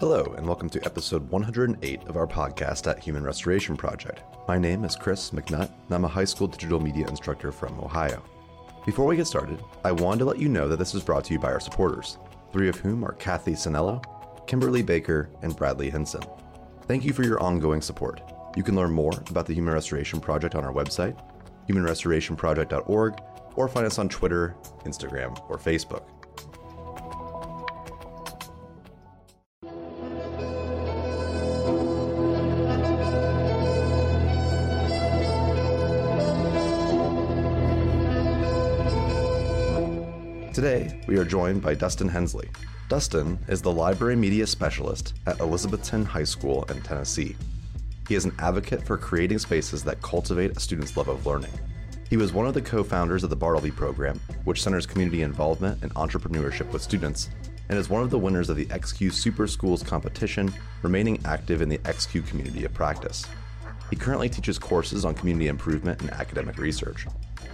Hello, and welcome to episode 108 of our podcast at Human Restoration Project. My name is Chris McNutt, and I'm a high school digital media instructor from Ohio. Before we get started, I wanted to let you know that this is brought to you by our supporters, three of whom are Kathy Sinello, Kimberly Baker, and Bradley Henson. Thank you for your ongoing support. You can learn more about the Human Restoration Project on our website, humanrestorationproject.org, or find us on Twitter, Instagram, or Facebook. Today, we are joined by Dustin Hensley. Dustin is the library media specialist at Elizabethton High School in Tennessee. He is an advocate for creating spaces that cultivate a student's love of learning. He was one of the co-founders of the Bartleby Program, which centers community involvement and entrepreneurship with students, and is one of the winners of the XQ Super Schools competition, remaining active in the XQ community of practice. He currently teaches courses on community improvement and academic research.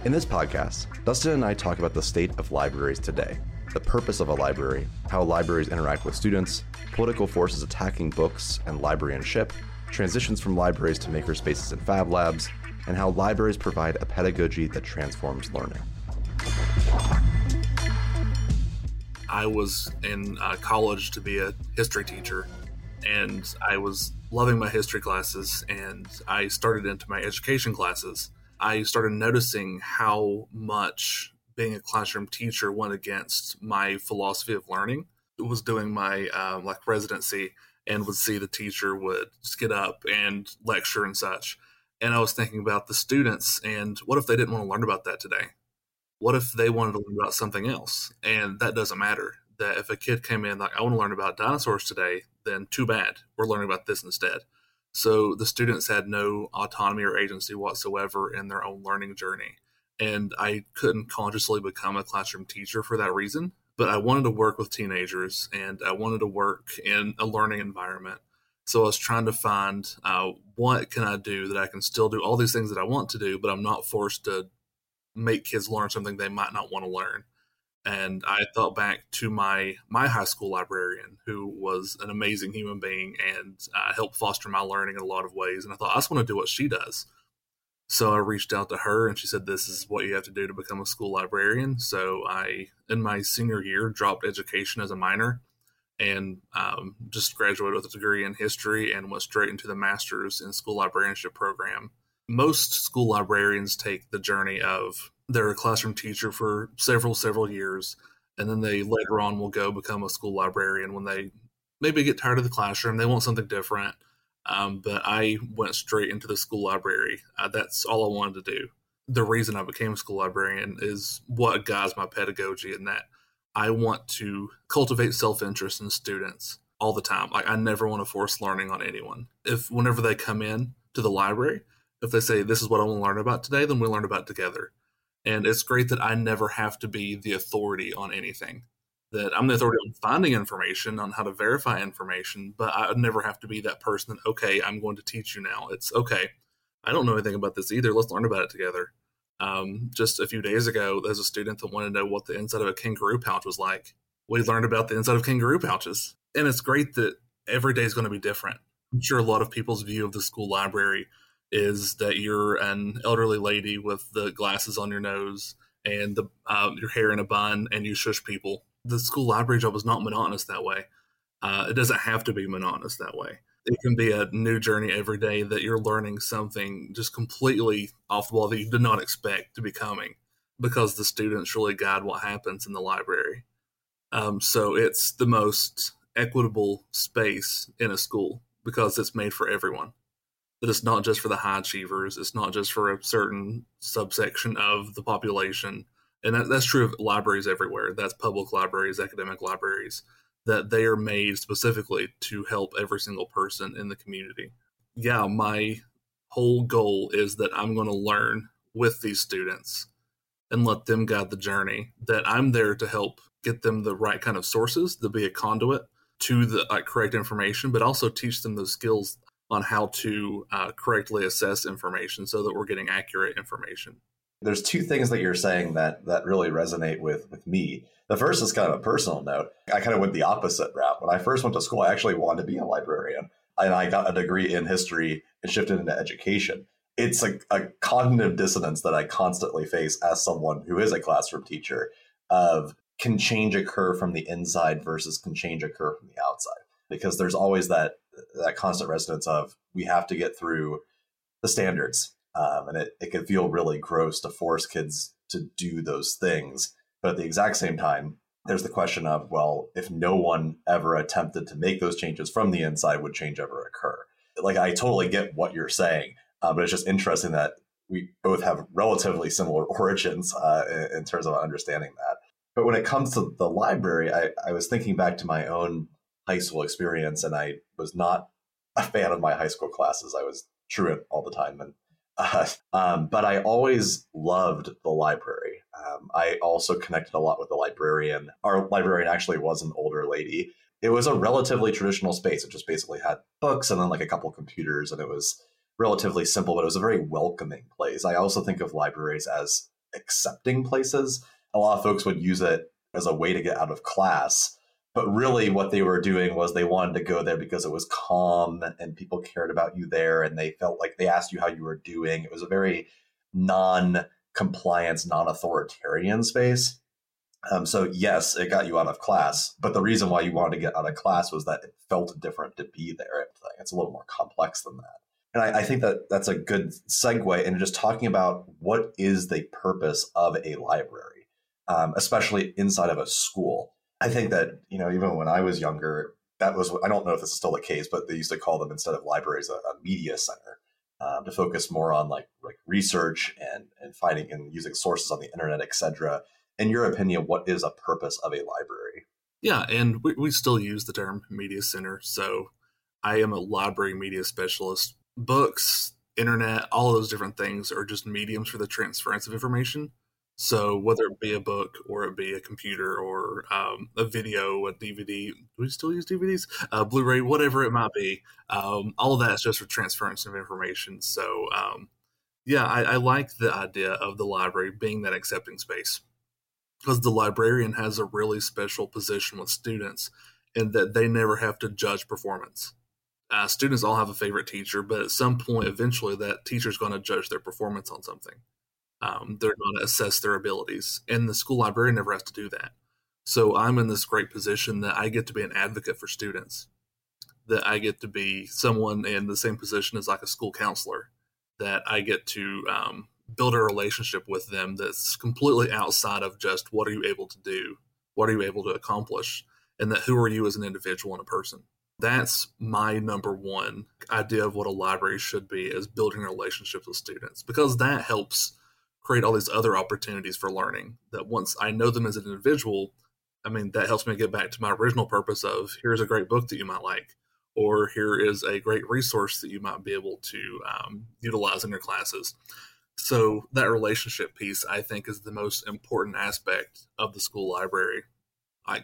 In this podcast, Dustin and I talk about the state of libraries today, the purpose of a library, how libraries interact with students, political forces attacking books and librarianship, transitions from libraries to makerspaces and fab labs, and how libraries provide a pedagogy that transforms learning. I was in college to be a history teacher, and I was loving my history classes, and I started into my education classes. I started noticing how much being a classroom teacher went against my philosophy of learning. I was doing my residency and would see the teacher would just get up and lecture and such. And I was thinking about the students and what if they didn't want to learn about that today? What if they wanted to learn about something else? And that doesn't matter. That if a kid came in like, I want to learn about dinosaurs today, then too bad. We're learning about this instead. So the students had no autonomy or agency whatsoever in their own learning journey. And I couldn't consciously become a classroom teacher for that reason, but I wanted to work with teenagers and I wanted to work in a learning environment. So I was trying to find what can I do that I can still do all these things that I want to do, but I'm not forced to make kids learn something they might not want to learn. And I thought back to my high school librarian, who was an amazing human being and helped foster my learning in a lot of ways. And I thought, I just want to do what she does. So I reached out to her and she said, this is what you have to do to become a school librarian. So I, in my senior year, dropped education as a minor and just graduated with a degree in history and went straight into the master's in school librarianship program. Most school librarians take the journey of they're a classroom teacher for several years, and then they later on will go become a school librarian when they maybe get tired of the classroom. They want something different, but I went straight into the school library. That's all I wanted to do. The reason I became a school librarian is what guides my pedagogy in that I want to cultivate self-interest in students all the time. Like I never want to force learning on anyone. Whenever they come in to the library, if they say, this is what I want to learn about today, then we learn about it together. And it's great that I never have to be the authority on anything, that I'm the authority on finding information, on how to verify information, but I never have to be that person that, okay, I'm going to teach you now. It's okay. I don't know anything about this either. Let's learn about it together. Just a few days ago, there's a student that wanted to know what the inside of a kangaroo pouch was like. We learned about the inside of kangaroo pouches. And it's great that every day is going to be different. I'm sure a lot of people's view of the school library is that you're an elderly lady with the glasses on your nose and your hair in a bun and you shush people. The school library job is not monotonous that way. It doesn't have to be monotonous that way. It can be a new journey every day that you're learning something just completely off the wall that you did not expect to be coming because the students really guide what happens in the library. So it's the most equitable space in a school because it's made for everyone. That it's not just for the high achievers. It's not just for a certain subsection of the population. And that's true of libraries everywhere. That's public libraries, academic libraries, that they are made specifically to help every single person in the community. Yeah, my whole goal is that I'm going to learn with these students and let them guide the journey, that I'm there to help get them the right kind of sources, to be a conduit to the correct information, but also teach them those skills on how to correctly assess information so that we're getting accurate information. There's two things that you're saying that really resonate with me. The first is kind of a personal note. I kind of went the opposite route. When I first went to school, I actually wanted to be a librarian, and I got a degree in history and shifted into education. It's a cognitive dissonance that I constantly face as someone who is a classroom teacher of can change occur from the inside versus can change occur from the outside, because there's always that constant resonance of we have to get through the standards. And it can feel really gross to force kids to do those things. But at the exact same time, there's the question of, well, if no one ever attempted to make those changes from the inside, would change ever occur? Like, I totally get what you're saying, but it's just interesting that we both have relatively similar origins in terms of understanding that. But when it comes to the library, I was thinking back to my own high school experience, and I was not a fan of my high school classes. I was truant all the time, and but I always loved the library. I also connected a lot with the librarian. Our librarian actually was an older lady. It was a relatively traditional space. It just basically had books and then like a couple computers, and it was relatively simple, but it was a very welcoming place. I also think of libraries as accepting places. A lot of folks would use it as a way to get out of class, but really what they were doing was they wanted to go there because it was calm and people cared about you there, and they felt like they asked you how you were doing. It was a very non-compliance, non-authoritarian space. So yes, it got you out of class, but the reason why you wanted to get out of class was that it felt different to be there. It's a little more complex than that. And I think that that's a good segue into just talking about what is the purpose of a library, especially inside of a school. I think that, even when I was younger, I don't know if this is still the case, but they used to call them, instead of libraries, a media center to focus more on like research and finding and using sources on the internet, et cetera. In your opinion, what is a purpose of a library? Yeah, and we still use the term media center. So I am a library media specialist. Books, internet, all of those different things are just mediums for the transference of information. So whether it be a book or it be a computer or a video, a DVD, do we still use DVDs? Blu-ray, whatever it might be. All of that is just for transference of information. So I like the idea of the library being that accepting space, because the librarian has a really special position with students in that they never have to judge performance. Students all have a favorite teacher, but at some point, eventually, that teacher's going to judge their performance on something. They're going to assess their abilities, and the school librarian never has to do that. So I'm in this great position that I get to be an advocate for students, that I get to be someone in the same position as like a school counselor, that I get to build a relationship with them that's completely outside of just what are you able to do, what are you able to accomplish, and that who are you as an individual and a person. That's my number one idea of what a library should be, is building relationships with students, because that helps create all these other opportunities for learning that once I know them as an individual, that helps me get back to my original purpose of here's a great book that you might like, or here is a great resource that you might be able to utilize in your classes. So that relationship piece, I think, is the most important aspect of the school library.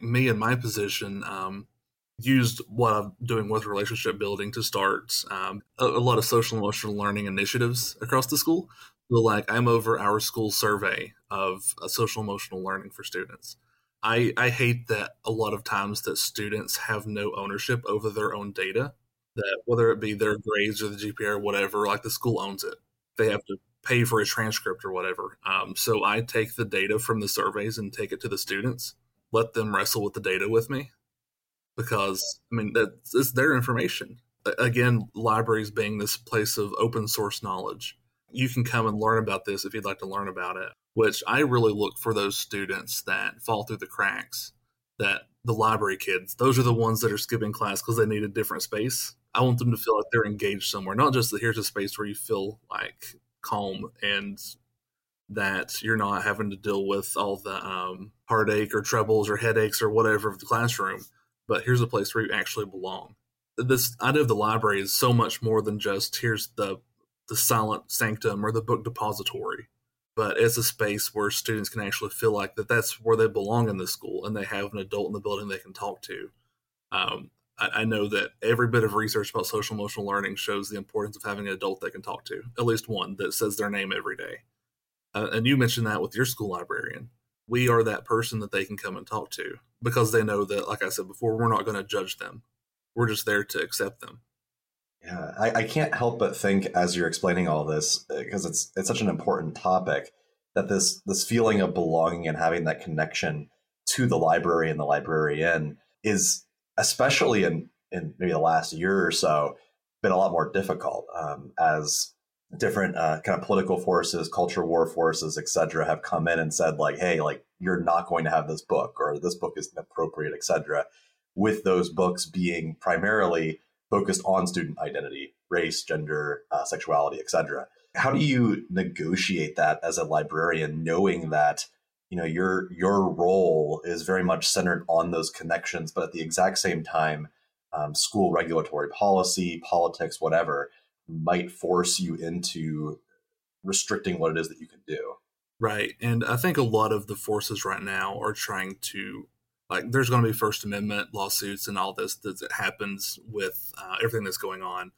Me in my position, used what I'm doing with relationship building to start a lot of social emotional learning initiatives across the school. So like I'm over our school survey of social emotional learning for students. I hate that a lot of times that students have no ownership over their own data, that whether it be their grades or the GPA or whatever, like the school owns it. They have to pay for a transcript or whatever. So I take the data from the surveys and take it to the students, let them wrestle with the data with me, because it's their information. Again, libraries being this place of open source knowledge. You can come and learn about this if you'd like to learn about it, which I really look for those students that fall through the cracks, that the library kids, those are the ones that are skipping class because they need a different space. I want them to feel like they're engaged somewhere, not just that here's a space where you feel like calm and that you're not having to deal with all the heartache or troubles or headaches or whatever of the classroom, but here's a place where you actually belong. This idea of the library is so much more than just here's the silent sanctum or the book depository, but it's a space where students can actually feel like that's where they belong in the school, and they have an adult in the building they can talk to. I know that every bit of research about social emotional learning shows the importance of having an adult they can talk to, at least one that says their name every day. And you mentioned that with your school librarian. We are that person that they can come and talk to because they know that, like I said before, we're not going to judge them. We're just there to accept them. Yeah, I can't help but think as you're explaining all this, because it's such an important topic, that this feeling of belonging and having that connection to the library and the librarian is, especially in maybe the last year or so, been a lot more difficult as different kind of political forces, culture war forces, et cetera, have come in and said, like, hey, like, you're not going to have this book, or this book isn't appropriate, et cetera, with those books being primarily focused on student identity, race, gender, sexuality, et cetera. How do you negotiate that as a librarian, knowing that, you know, your role is very much centered on those connections, but at the exact same time, school regulatory policy, politics, whatever, might force you into restricting what it is that you can do. Right. And I think a lot of the forces right now are trying to, like, there's going to be First Amendment lawsuits and all this that happens with everything that's going on.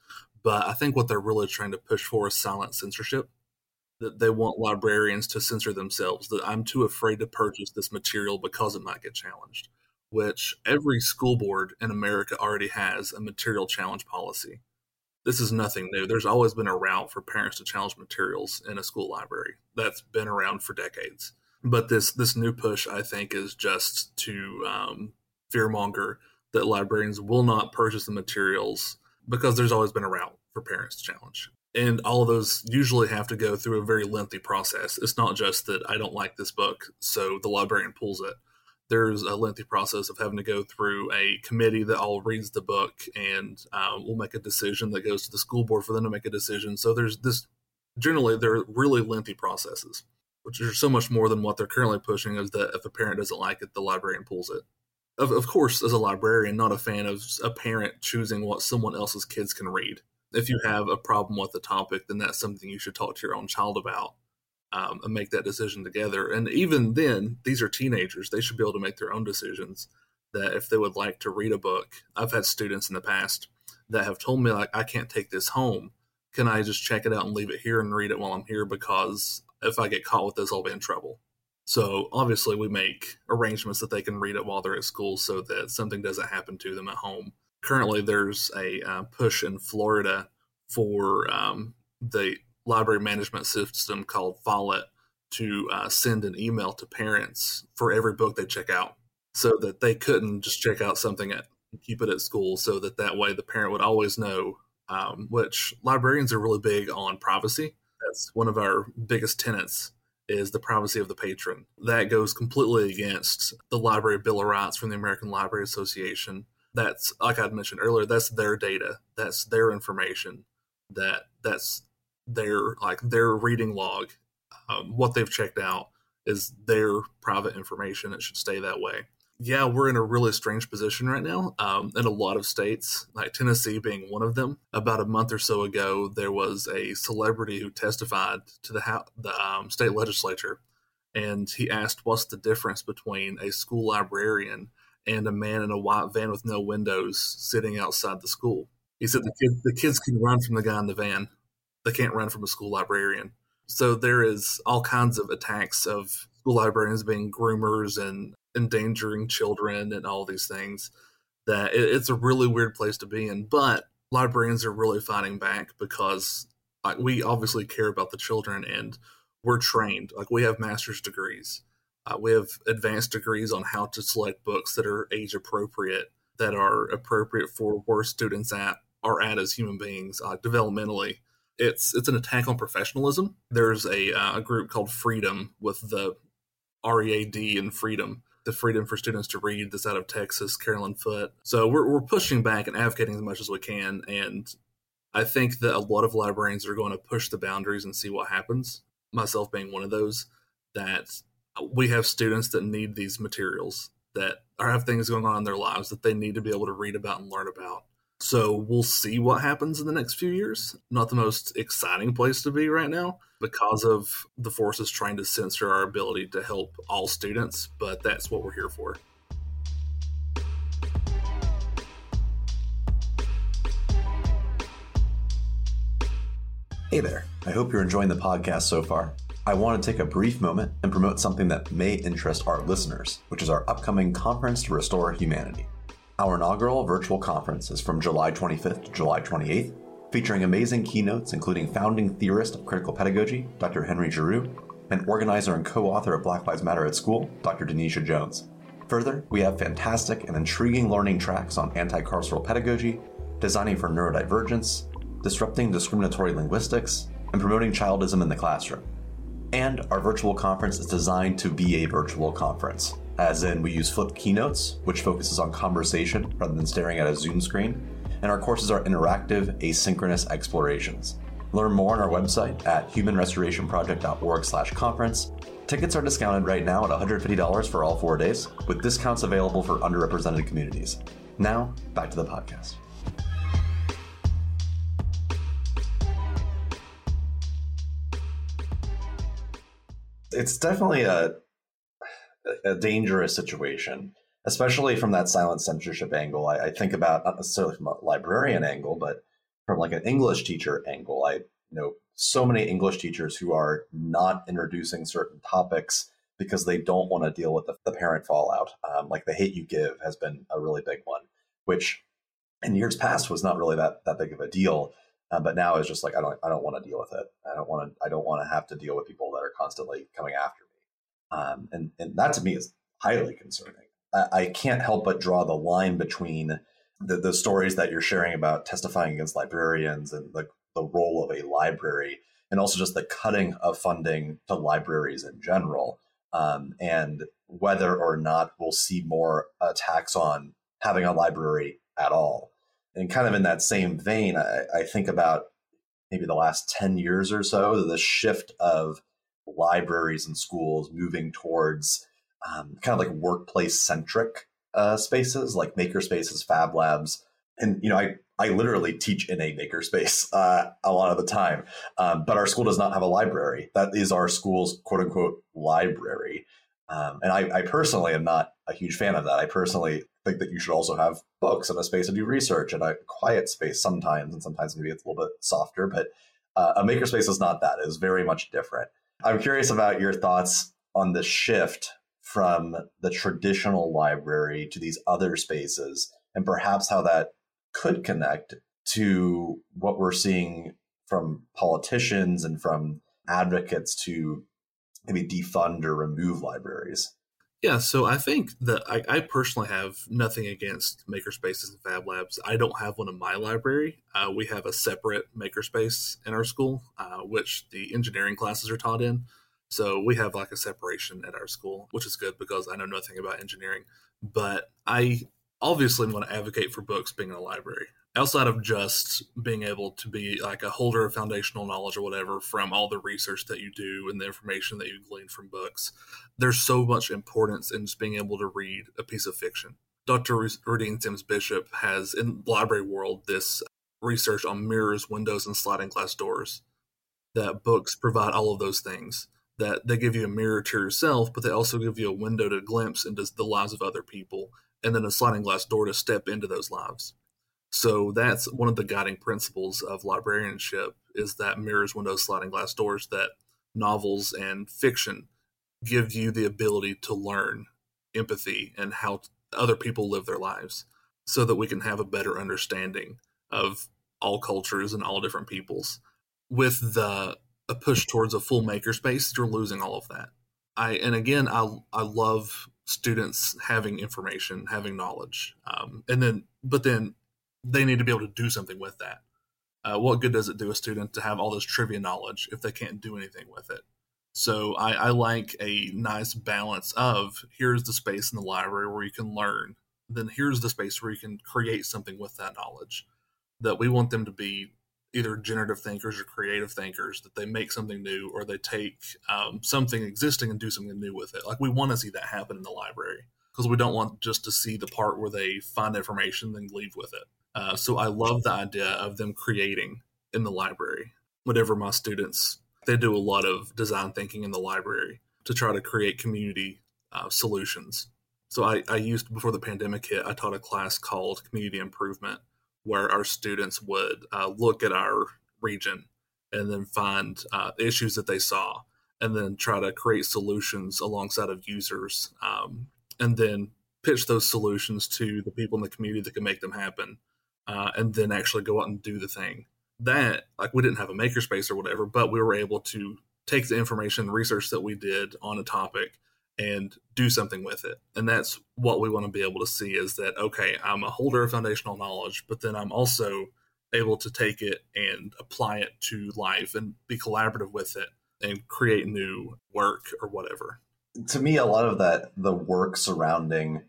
But I think what they're really trying to push for is silent censorship, that they want librarians to censor themselves, that I'm too afraid to purchase this material because it might get challenged, which every school board in America already has a material challenge policy. This is nothing new. There's always been a route for parents to challenge materials in a school library. That's been around for decades. But this new push, I think, is just to fearmonger that librarians will not purchase the materials because there's always been a route for parents to challenge. And all of those usually have to go through a very lengthy process. It's not just that I don't like this book, so the librarian pulls it. There's a lengthy process of having to go through a committee that all reads the book and will make a decision that goes to the school board for them to make a decision. So there's this, generally, they're really lengthy processes, which are so much more than what they're currently pushing, is that if a parent doesn't like it, the librarian pulls it. Of course, as a librarian, not a fan of a parent choosing what someone else's kids can read. If you have a problem with the topic, then that's something you should talk to your own child about. And make that decision together. And even then, these are teenagers. They should be able to make their own decisions, that if they would like to read a book. I've had students in the past that have told me, like, I can't take this home. Can I just check it out and leave it here and read it while I'm here? Because if I get caught with this, I'll be in trouble. So obviously we make arrangements that they can read it while they're at school so that something doesn't happen to them at home. Currently, there's a push in Florida for the library management system called Follett to send an email to parents for every book they check out, so that they couldn't just check out something and keep it at school, so that that way the parent would always know, which librarians are really big on privacy. That's one of our biggest tenets, is the privacy of the patron. That goes completely against the Library Bill of Rights from the American Library Association. That's, like I mentioned earlier, that's their data. That's their information. That's their reading log, what they've checked out is their private information. It should stay that way. Yeah, we're in a really strange position right now in a lot of states, like Tennessee being one of them. About a month or so ago, there was a celebrity who testified to the state legislature, and he asked, what's the difference between a school librarian and a man in a white van with no windows sitting outside the school? He said the kids can run from the guy in the van. They can't run from a school librarian. So there is all kinds of attacks of school librarians being groomers and endangering children and all these things, that it's a really weird place to be in. But librarians are really fighting back because, like, we obviously care about the children, and we're trained. Like, we have master's degrees. We have advanced degrees on how to select books that are age appropriate, that are appropriate for where students are at as human beings, developmentally. It's an attack on professionalism. There's a group called Freedom with the READ and Freedom, the Freedom for Students to Read, that's out of Texas, Carolyn Foote. So we're pushing back and advocating as much as we can. And I think that a lot of librarians are going to push the boundaries and see what happens, myself being one of those, that we have students that need these materials, that have things going on in their lives that they need to be able to read about and learn about. So we'll see what happens in the next few years. Not the most exciting place to be right now because of the forces trying to censor our ability to help all students, but that's what we're here for. Hey there. I hope you're enjoying the podcast so far. I want to take a brief moment and promote something that may interest our listeners, which is our upcoming Conference to Restore Humanity. Our inaugural virtual conference is from July 25th to July 28th, featuring amazing keynotes including founding theorist of critical pedagogy, Dr. Henry Giroux, and organizer and co-author of Black Lives Matter at School, Dr. Denisha Jones. Further, we have fantastic and intriguing learning tracks on anti-carceral pedagogy, designing for neurodivergence, disrupting discriminatory linguistics, and promoting childism in the classroom. And our virtual conference is designed to be a virtual conference, as in we use flipped keynotes, which focuses on conversation rather than staring at a Zoom screen, and our courses are interactive, asynchronous explorations. Learn more on our website at humanrestorationproject.org/conference. Tickets are discounted right now at $150 for all 4 days, with discounts available for underrepresented communities. Now, back to the podcast. It's definitely a dangerous situation, especially from that silent censorship angle. I think about, not necessarily from a librarian angle, but from like an English teacher angle. I know so many English teachers who are not introducing certain topics because they don't want to deal with the parent fallout. Like The Hate You Give has been a really big one, which in years past was not really that big of a deal. But now it's just like, I don't want to deal with it. I don't want to have to deal with people that are constantly coming after me. And that to me is highly concerning. I can't help but draw the line between the stories that you're sharing about testifying against librarians and the role of a library, and also just the cutting of funding to libraries in general, and whether or not we'll see more attacks on having a library at all. And kind of in that same vein, I think about maybe the last 10 years or so, the shift of libraries and schools moving towards kind of like workplace-centric spaces, like maker spaces, fab labs. And, you know, I literally teach in a maker space a lot of the time, but our school does not have a library. That is our school's quote-unquote library. And I personally am not a huge fan of that. I personally think that you should also have books and a space to do research and a quiet space sometimes, and sometimes maybe it's a little bit softer, but a makerspace is not that. It is very much different. I'm curious about your thoughts on the shift from the traditional library to these other spaces, and perhaps how that could connect to what we're seeing from politicians and from advocates to maybe defund or remove libraries. Yeah, so I think that I personally have nothing against makerspaces and fab labs. I don't have one in my library. We have a separate makerspace in our school, which the engineering classes are taught in. So we have like a separation at our school, which is good because I know nothing about engineering. But I obviously want to advocate for books being in a library. Outside of just being able to be like a holder of foundational knowledge or whatever from all the research that you do and the information that you glean from books, there's so much importance in just being able to read a piece of fiction. Dr. Rudine Sims Bishop has, in the library world, this research on mirrors, windows, and sliding glass doors, that books provide all of those things, that they give you a mirror to yourself, but they also give you a window to glimpse into the lives of other people, and then a sliding glass door to step into those lives. So that's one of the guiding principles of librarianship, is that mirrors, windows, sliding glass doors, that novels and fiction give you the ability to learn empathy and how other people live their lives, so that we can have a better understanding of all cultures and all different peoples. With a push towards a full makerspace, you're losing all of that. I love students having information, having knowledge, but then they need to be able to do something with that. What good does it do a student to have all this trivia knowledge if they can't do anything with it? So I like a nice balance of, here's the space in the library where you can learn, then here's the space where you can create something with that knowledge. That we want them to be either generative thinkers or creative thinkers, that they make something new, or they take something existing and do something new with it. Like, we want to see that happen in the library, because we don't want just to see the part where they find information and then leave with it. So I love the idea of them creating in the library. Whatever my students, they do a lot of design thinking in the library to try to create community solutions. So I used, before the pandemic hit, I taught a class called Community Improvement, where our students would look at our region and then find issues that they saw and then try to create solutions alongside of users, and then pitch those solutions to the people in the community that can make them happen, and then actually go out and do the thing. That, like, we didn't have a makerspace or whatever, but we were able to take the information and research that we did on a topic and do something with it. And that's what we want to be able to see, is that, okay, I'm a holder of foundational knowledge, but then I'm also able to take it and apply it to life and be collaborative with it and create new work or whatever. To me, a lot of that, the work surrounding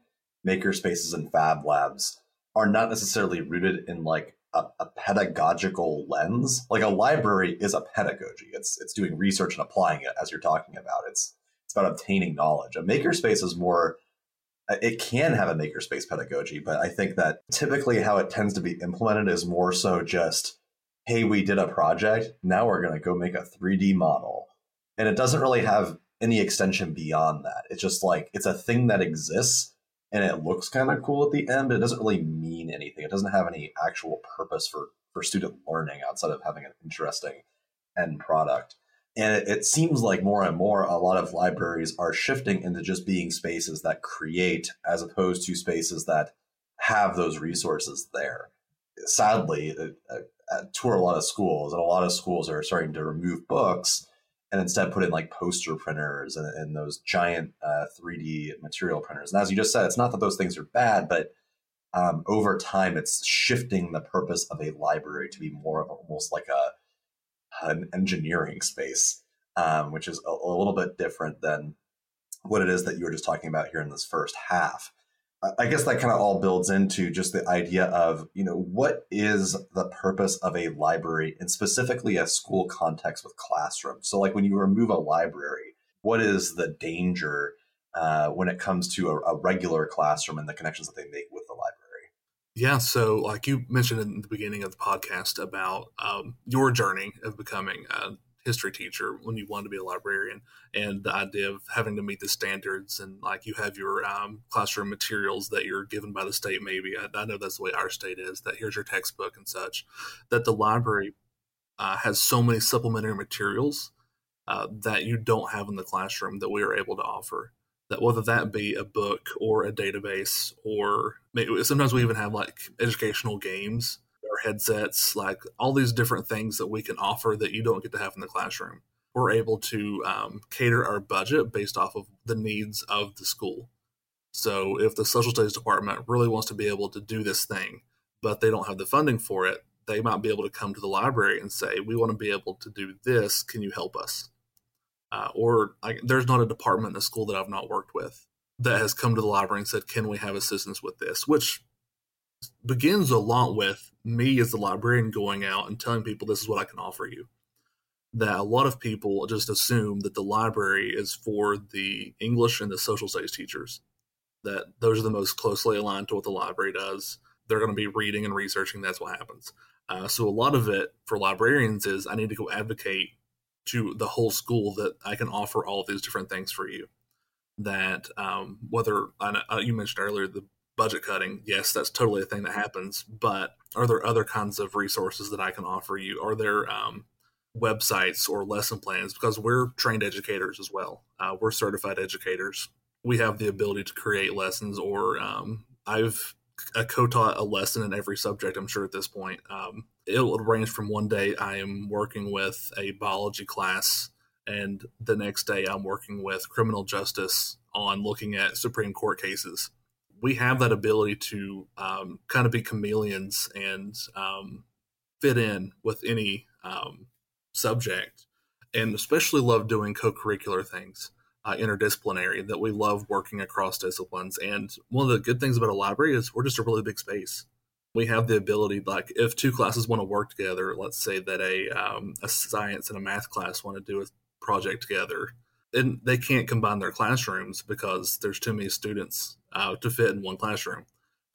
makerspaces and fab labs are not necessarily rooted in like a pedagogical lens. Like a library is a pedagogy. It's doing research and applying it, as you're talking about. It's about obtaining knowledge. A makerspace is more, it can have a makerspace pedagogy, but I think that typically how it tends to be implemented is more so just, hey, we did a project, now we're going to go make a 3D model. And it doesn't really have any extension beyond that. It's just like, it's a thing that exists and it looks kind of cool at the end, but it doesn't really mean anything. It doesn't have any actual purpose for student learning outside of having an interesting end product. And it seems like more and more a lot of libraries are shifting into just being spaces that create, as opposed to spaces that have those resources there. Sadly, I tour a lot of schools, and a lot of schools are starting to remove books and instead put in like poster printers and those giant 3D material printers. And as you just said, it's not that those things are bad, but over time, it's shifting the purpose of a library to be more of almost like an engineering space, which is a little bit different than what it is that you were just talking about here in this first half. I guess that kind of all builds into just the idea of, you know, what is the purpose of a library, and specifically a school context with classrooms? So like when you remove a library, what is the danger when it comes to a regular classroom and the connections that they make with the library? Yeah, so like you mentioned in the beginning of the podcast about your journey of becoming a history teacher when you wanted to be a librarian, and the idea of having to meet the standards, and like you have your classroom materials that you're given by the state, maybe. I know that's the way our state is, that here's your textbook and such, that the library has so many supplementary materials that you don't have in the classroom that we are able to offer. That whether that be a book or a database, or maybe sometimes we even have like educational games or headsets, like all these different things that we can offer that you don't get to have in the classroom. We're able to cater our budget based off of the needs of the school. So if the social studies department really wants to be able to do this thing, but they don't have the funding for it, they might be able to come to the library and say, we want to be able to do this. Can you help us? There's not a department in the school that I've not worked with that has come to the library and said, can we have assistance with this? Which begins a lot with me as the librarian going out and telling people this is what I can offer you. That a lot of people just assume that the library is for the English and the social studies teachers, that those are the most closely aligned to what the library does. They're going to be reading and researching. That's what happens. So a lot of it for librarians is I need to go advocate to the whole school that I can offer all of these different things for you. That whether, you mentioned earlier, the budget cutting, yes, that's totally a thing that happens, but are there other kinds of resources that I can offer you? Are there websites or lesson plans? Because we're trained educators as well. We're certified educators. We have the ability to create lessons, or I co-taught a lesson in every subject, I'm sure, at this point. It would range from one day I am working with a biology class, and the next day I'm working with criminal justice on looking at Supreme Court cases. We have that ability to kind of be chameleons and fit in with any subject, and especially love doing co-curricular things. Interdisciplinary, that we love working across disciplines. And one of the good things about a library is we're just a really big space. We have the ability, like if two classes want to work together, let's say that a science and a math class want to do a project together, and they can't combine their classrooms because there's too many students to fit in one classroom.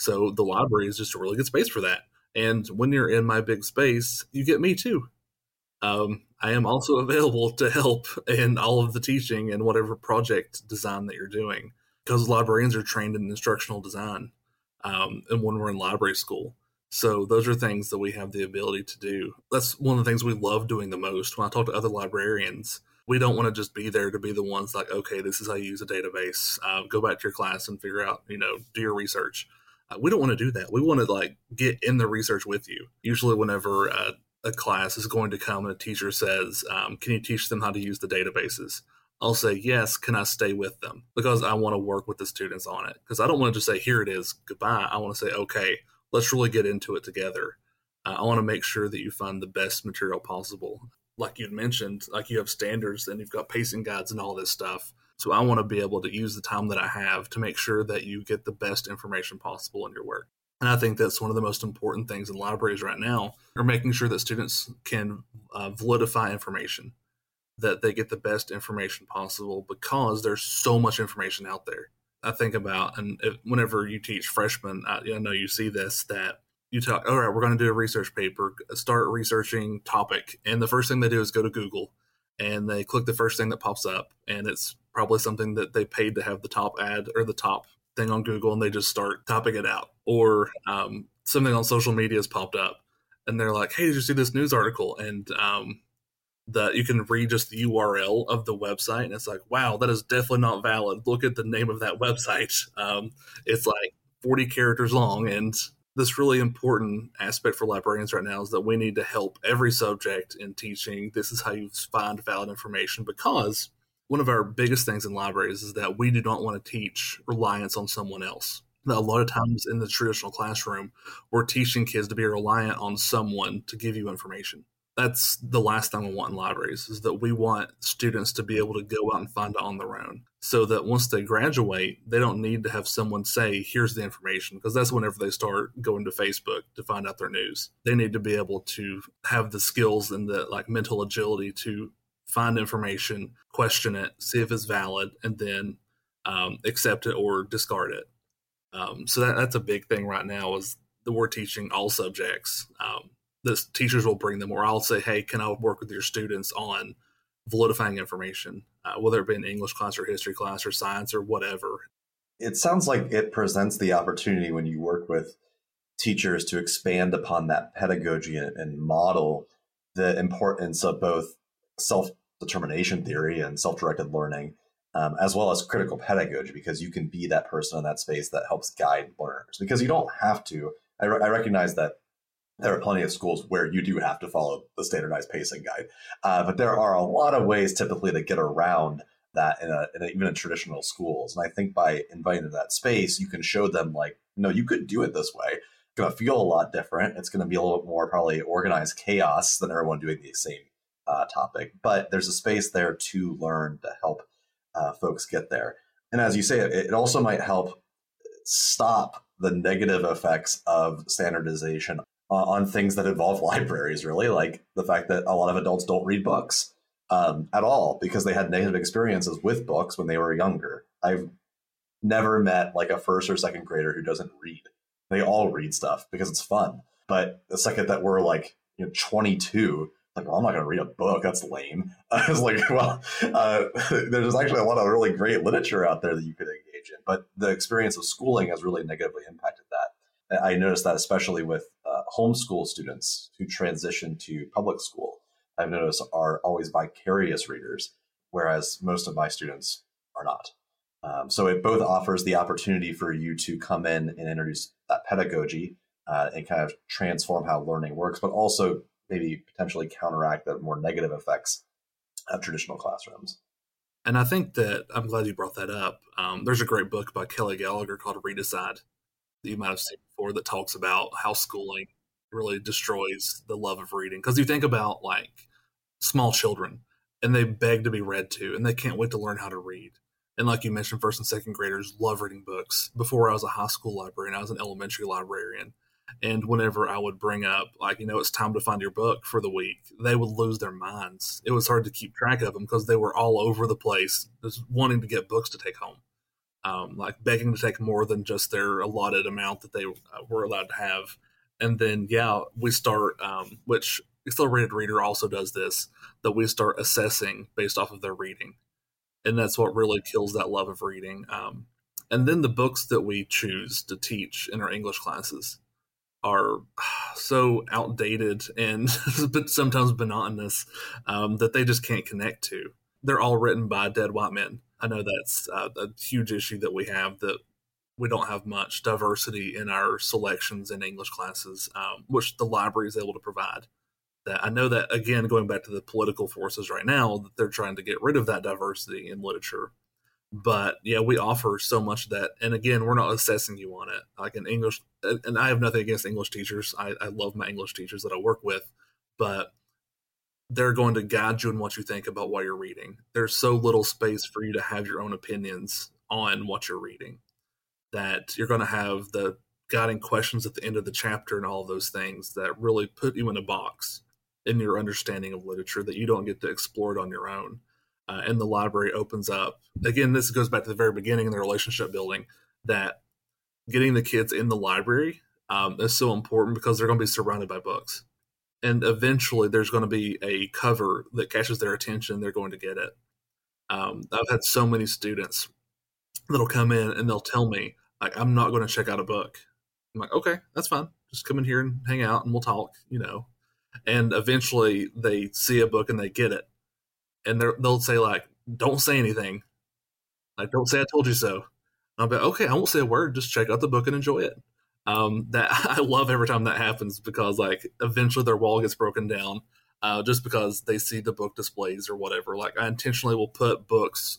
So the library is just a really good space for that. And when you're in my big space, you get me too. I am also available to help in all of the teaching and whatever project design that you're doing, because librarians are trained in instructional design and when we're in library school. So those are things that we have the ability to do. That's one of the things we love doing the most. When I talk to other librarians, we don't want to just be there to be the ones like, okay, this is how you use a database. Go back to your class and figure out, do your research. We don't want to do that. We want to get in the research with you. Usually whenever a class is going to come and a teacher says, can you teach them how to use the databases? I'll say, yes, can I stay with them? Because I want to work with the students on it. Because I don't want to just say, here it is, goodbye. I want to say, okay, let's really get into it together. I want to make sure that you find the best material possible. Like you'd mentioned, you have standards and you've got pacing guides and all this stuff. So I want to be able to use the time that I have to make sure that you get the best information possible in your work. And I think that's one of the most important things in libraries right now, are making sure that students can validify information, that they get the best information possible, because there's so much information out there. I think about, and whenever you teach freshmen, I know you see this, that you talk, all right, we're going to do a research paper, start researching topic. And the first thing they do is go to Google and they click the first thing that pops up. And it's probably something that they paid to have the top ad or the top thing on Google, and they just start typing it out. Or something on social media has popped up and they're like, hey, did you see this news article? And that you can read just the URL of the website. And it's like, wow, that is definitely not valid. Look at the name of that website. It's 40 characters long. And this really important aspect for librarians right now is that we need to help every subject in teaching. This is how you find valid information, because one of our biggest things in libraries is that we do not want to teach reliance on someone else. Now, a lot of times in the traditional classroom, we're teaching kids to be reliant on someone to give you information. That's the last thing we want in libraries, is that we want students to be able to go out and find it on their own, so that once they graduate, they don't need to have someone say, here's the information, because that's whenever they start going to Facebook to find out their news. They need to be able to have the skills and the mental agility to find information, question it, see if it's valid, and then accept it or discard it. So that's a big thing right now, is that we're teaching all subjects. The teachers will bring them, or I'll say, hey, can I work with your students on validifying information, whether it be an English class or history class or science or whatever. It sounds like it presents the opportunity when you work with teachers to expand upon that pedagogy and model the importance of both self-determination theory and self-directed learning, as well as critical pedagogy, because you can be that person in that space that helps guide learners, because you don't have to. I recognize that there are plenty of schools where you do have to follow the standardized pacing guide, but there are a lot of ways typically to get around that even in traditional schools. And I think by inviting them to that space, you can show them no, you could do it this way. It's going to feel a lot different. It's going to be a little bit more probably organized chaos than everyone doing the same topic, but there's a space there to learn to help folks get there. And as you say, it also might help stop the negative effects of standardization on things that involve libraries, really, like the fact that a lot of adults don't read books at all because they had negative experiences with books when they were younger. I've never met a first or second grader who doesn't read. They all read stuff because it's fun. But the second that we're 22, well, I'm not going to read a book. That's lame. I was there's actually a lot of really great literature out there that you could engage in. But the experience of schooling has really negatively impacted that. I noticed that especially with homeschool students who transition to public school, I've noticed are always vicarious readers, whereas most of my students are not. So it both offers the opportunity for you to come in and introduce that pedagogy and kind of transform how learning works, but also maybe potentially counteract the more negative effects of traditional classrooms. And I think that I'm glad you brought that up. There's a great book by Kelly Gallagher called Readicide that you might have seen before that talks about how schooling really destroys the love of reading. Because you think about small children and they beg to be read to and they can't wait to learn how to read. And like you mentioned, first and second graders love reading books. Before I was a high school librarian, I was an elementary librarian. And whenever I would bring up, it's time to find your book for the week, they would lose their minds. It was hard to keep track of them because they were all over the place, just wanting to get books to take home, begging to take more than just their allotted amount that they were allowed to have. And then, we start, which Accelerated Reader also does this, that we start assessing based off of their reading. And that's what really kills that love of reading. And then the books that we choose to teach in our English classes are so outdated and but sometimes monotonous that they just can't connect to. they're all written by dead white men. I know that's a huge issue that we have, that we don't have much diversity in our selections in English classes, which the library is able to provide. That I know that, again, going back to the political forces right now, that they're trying to get rid of that diversity in literature. But yeah, we offer so much of that. And again, we're not assessing you on it. Like in English, and I have nothing against English teachers. I love my English teachers that I work with, but they're going to guide you in what you think about what you're reading. There's so little space for you to have your own opinions on what you're reading, that you're going to have the guiding questions at the end of the chapter and all of those things that really put you in a box in your understanding of literature, that you don't get to explore it on your own. And the library opens up. Again, this goes back to the very beginning in the relationship building, that getting the kids in the library is so important, because they're going to be surrounded by books. And eventually there's going to be a cover that catches their attention. They're going to get it. I've had so many students that'll come in and they'll tell me, like, I'm not going to check out a book. I'm like, okay, that's fine. Just come in here and hang out and we'll talk, you know. And eventually they see a book and they get it. And they'll say, like, don't say anything. Like, don't say I told you so. And I'll be like, okay, I won't say a word. Just check out the book and enjoy it. That I love every time that happens, because, like, eventually their wall gets broken down just because they see the book displays or whatever. Like, I intentionally will put books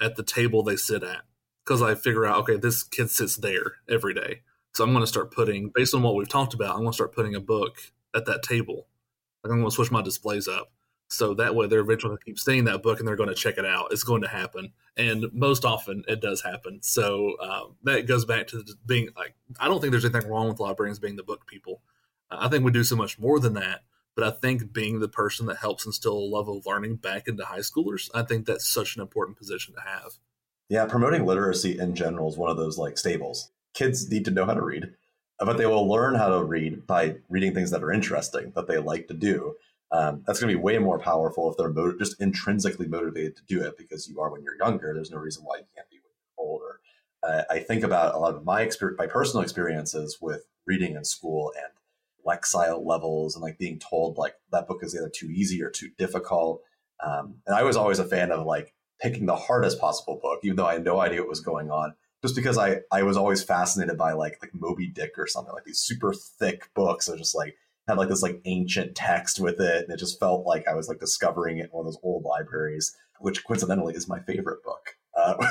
at the table they sit at, because I figure out, okay, this kid sits there every day. So I'm going to start putting, based on what we've talked about, I'm going to start putting a book at that table. Like, I'm going to switch my displays up. So that way they're eventually going to keep seeing that book and they're going to check it out. It's going to happen. And most often it does happen. So that goes back to being like, I don't think there's anything wrong with librarians being the book people. I think we do so much more than that. But I think being the person that helps instill a level of learning back into high schoolers, I think that's such an important position to have. Yeah, promoting literacy in general is one of those, like, staples. Kids need to know how to read, but they will learn how to read by reading things that are interesting, that they like to do. That's going to be way more powerful if they're just intrinsically motivated to do it, because you are when you're younger. There's no reason why you can't be when you're older. I think about a lot of my personal experiences with reading in school and Lexile levels, and like being told, like, that book is either too easy or too difficult. And I was always a fan of, like, picking the hardest possible book, even though I had no idea what was going on, just because I was always fascinated by like Moby Dick or something, like these super thick books. I was just like, had like this like ancient text with it, and it just felt like I was like discovering it in one of those old libraries, which coincidentally is my favorite book,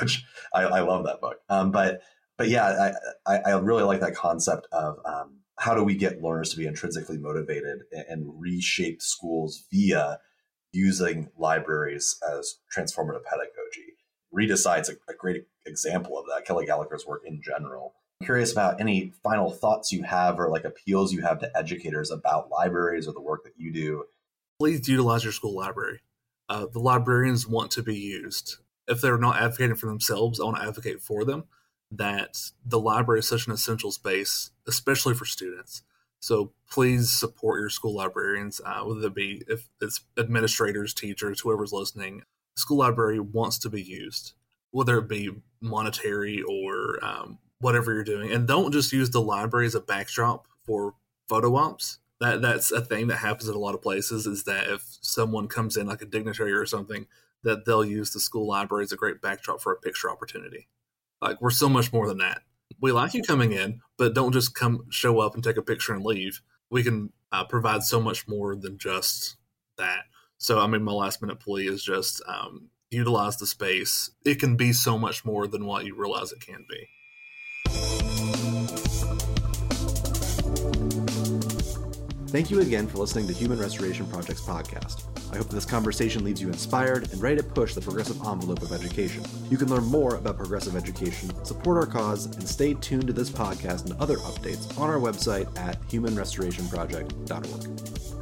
which I love that book. But yeah, I really like that concept of how do we get learners to be intrinsically motivated and reshape schools via using libraries as transformative pedagogy. Readicide's a great example of that, Kelly Gallagher's work in general. I'm curious about any final thoughts you have, or like appeals you have to educators about libraries or the work that you do. Please utilize your school library. The librarians want to be used. If they're not advocating for themselves, I want to advocate for them, that the library is such an essential space, especially for students. So please support your school librarians, whether it be if it's administrators, teachers, whoever's listening. The school library wants to be used, whether it be monetary or whatever you're doing. And don't just use the library as a backdrop for photo ops. That's a thing that happens in a lot of places, is that if someone comes in like a dignitary or something, that they'll use the school library as a great backdrop for a picture opportunity. Like, we're so much more than that. We like you coming in, but don't just come show up and take a picture and leave. We can provide so much more than just that. So, I mean, my last minute plea is just utilize the space. It can be so much more than what you realize it can be. Thank you again for listening to Human Restoration Project's podcast. I hope that this conversation leaves you inspired and ready to push the progressive envelope of education. You can learn more about progressive education, support our cause, and stay tuned to this podcast and other updates on our website at humanrestorationproject.org.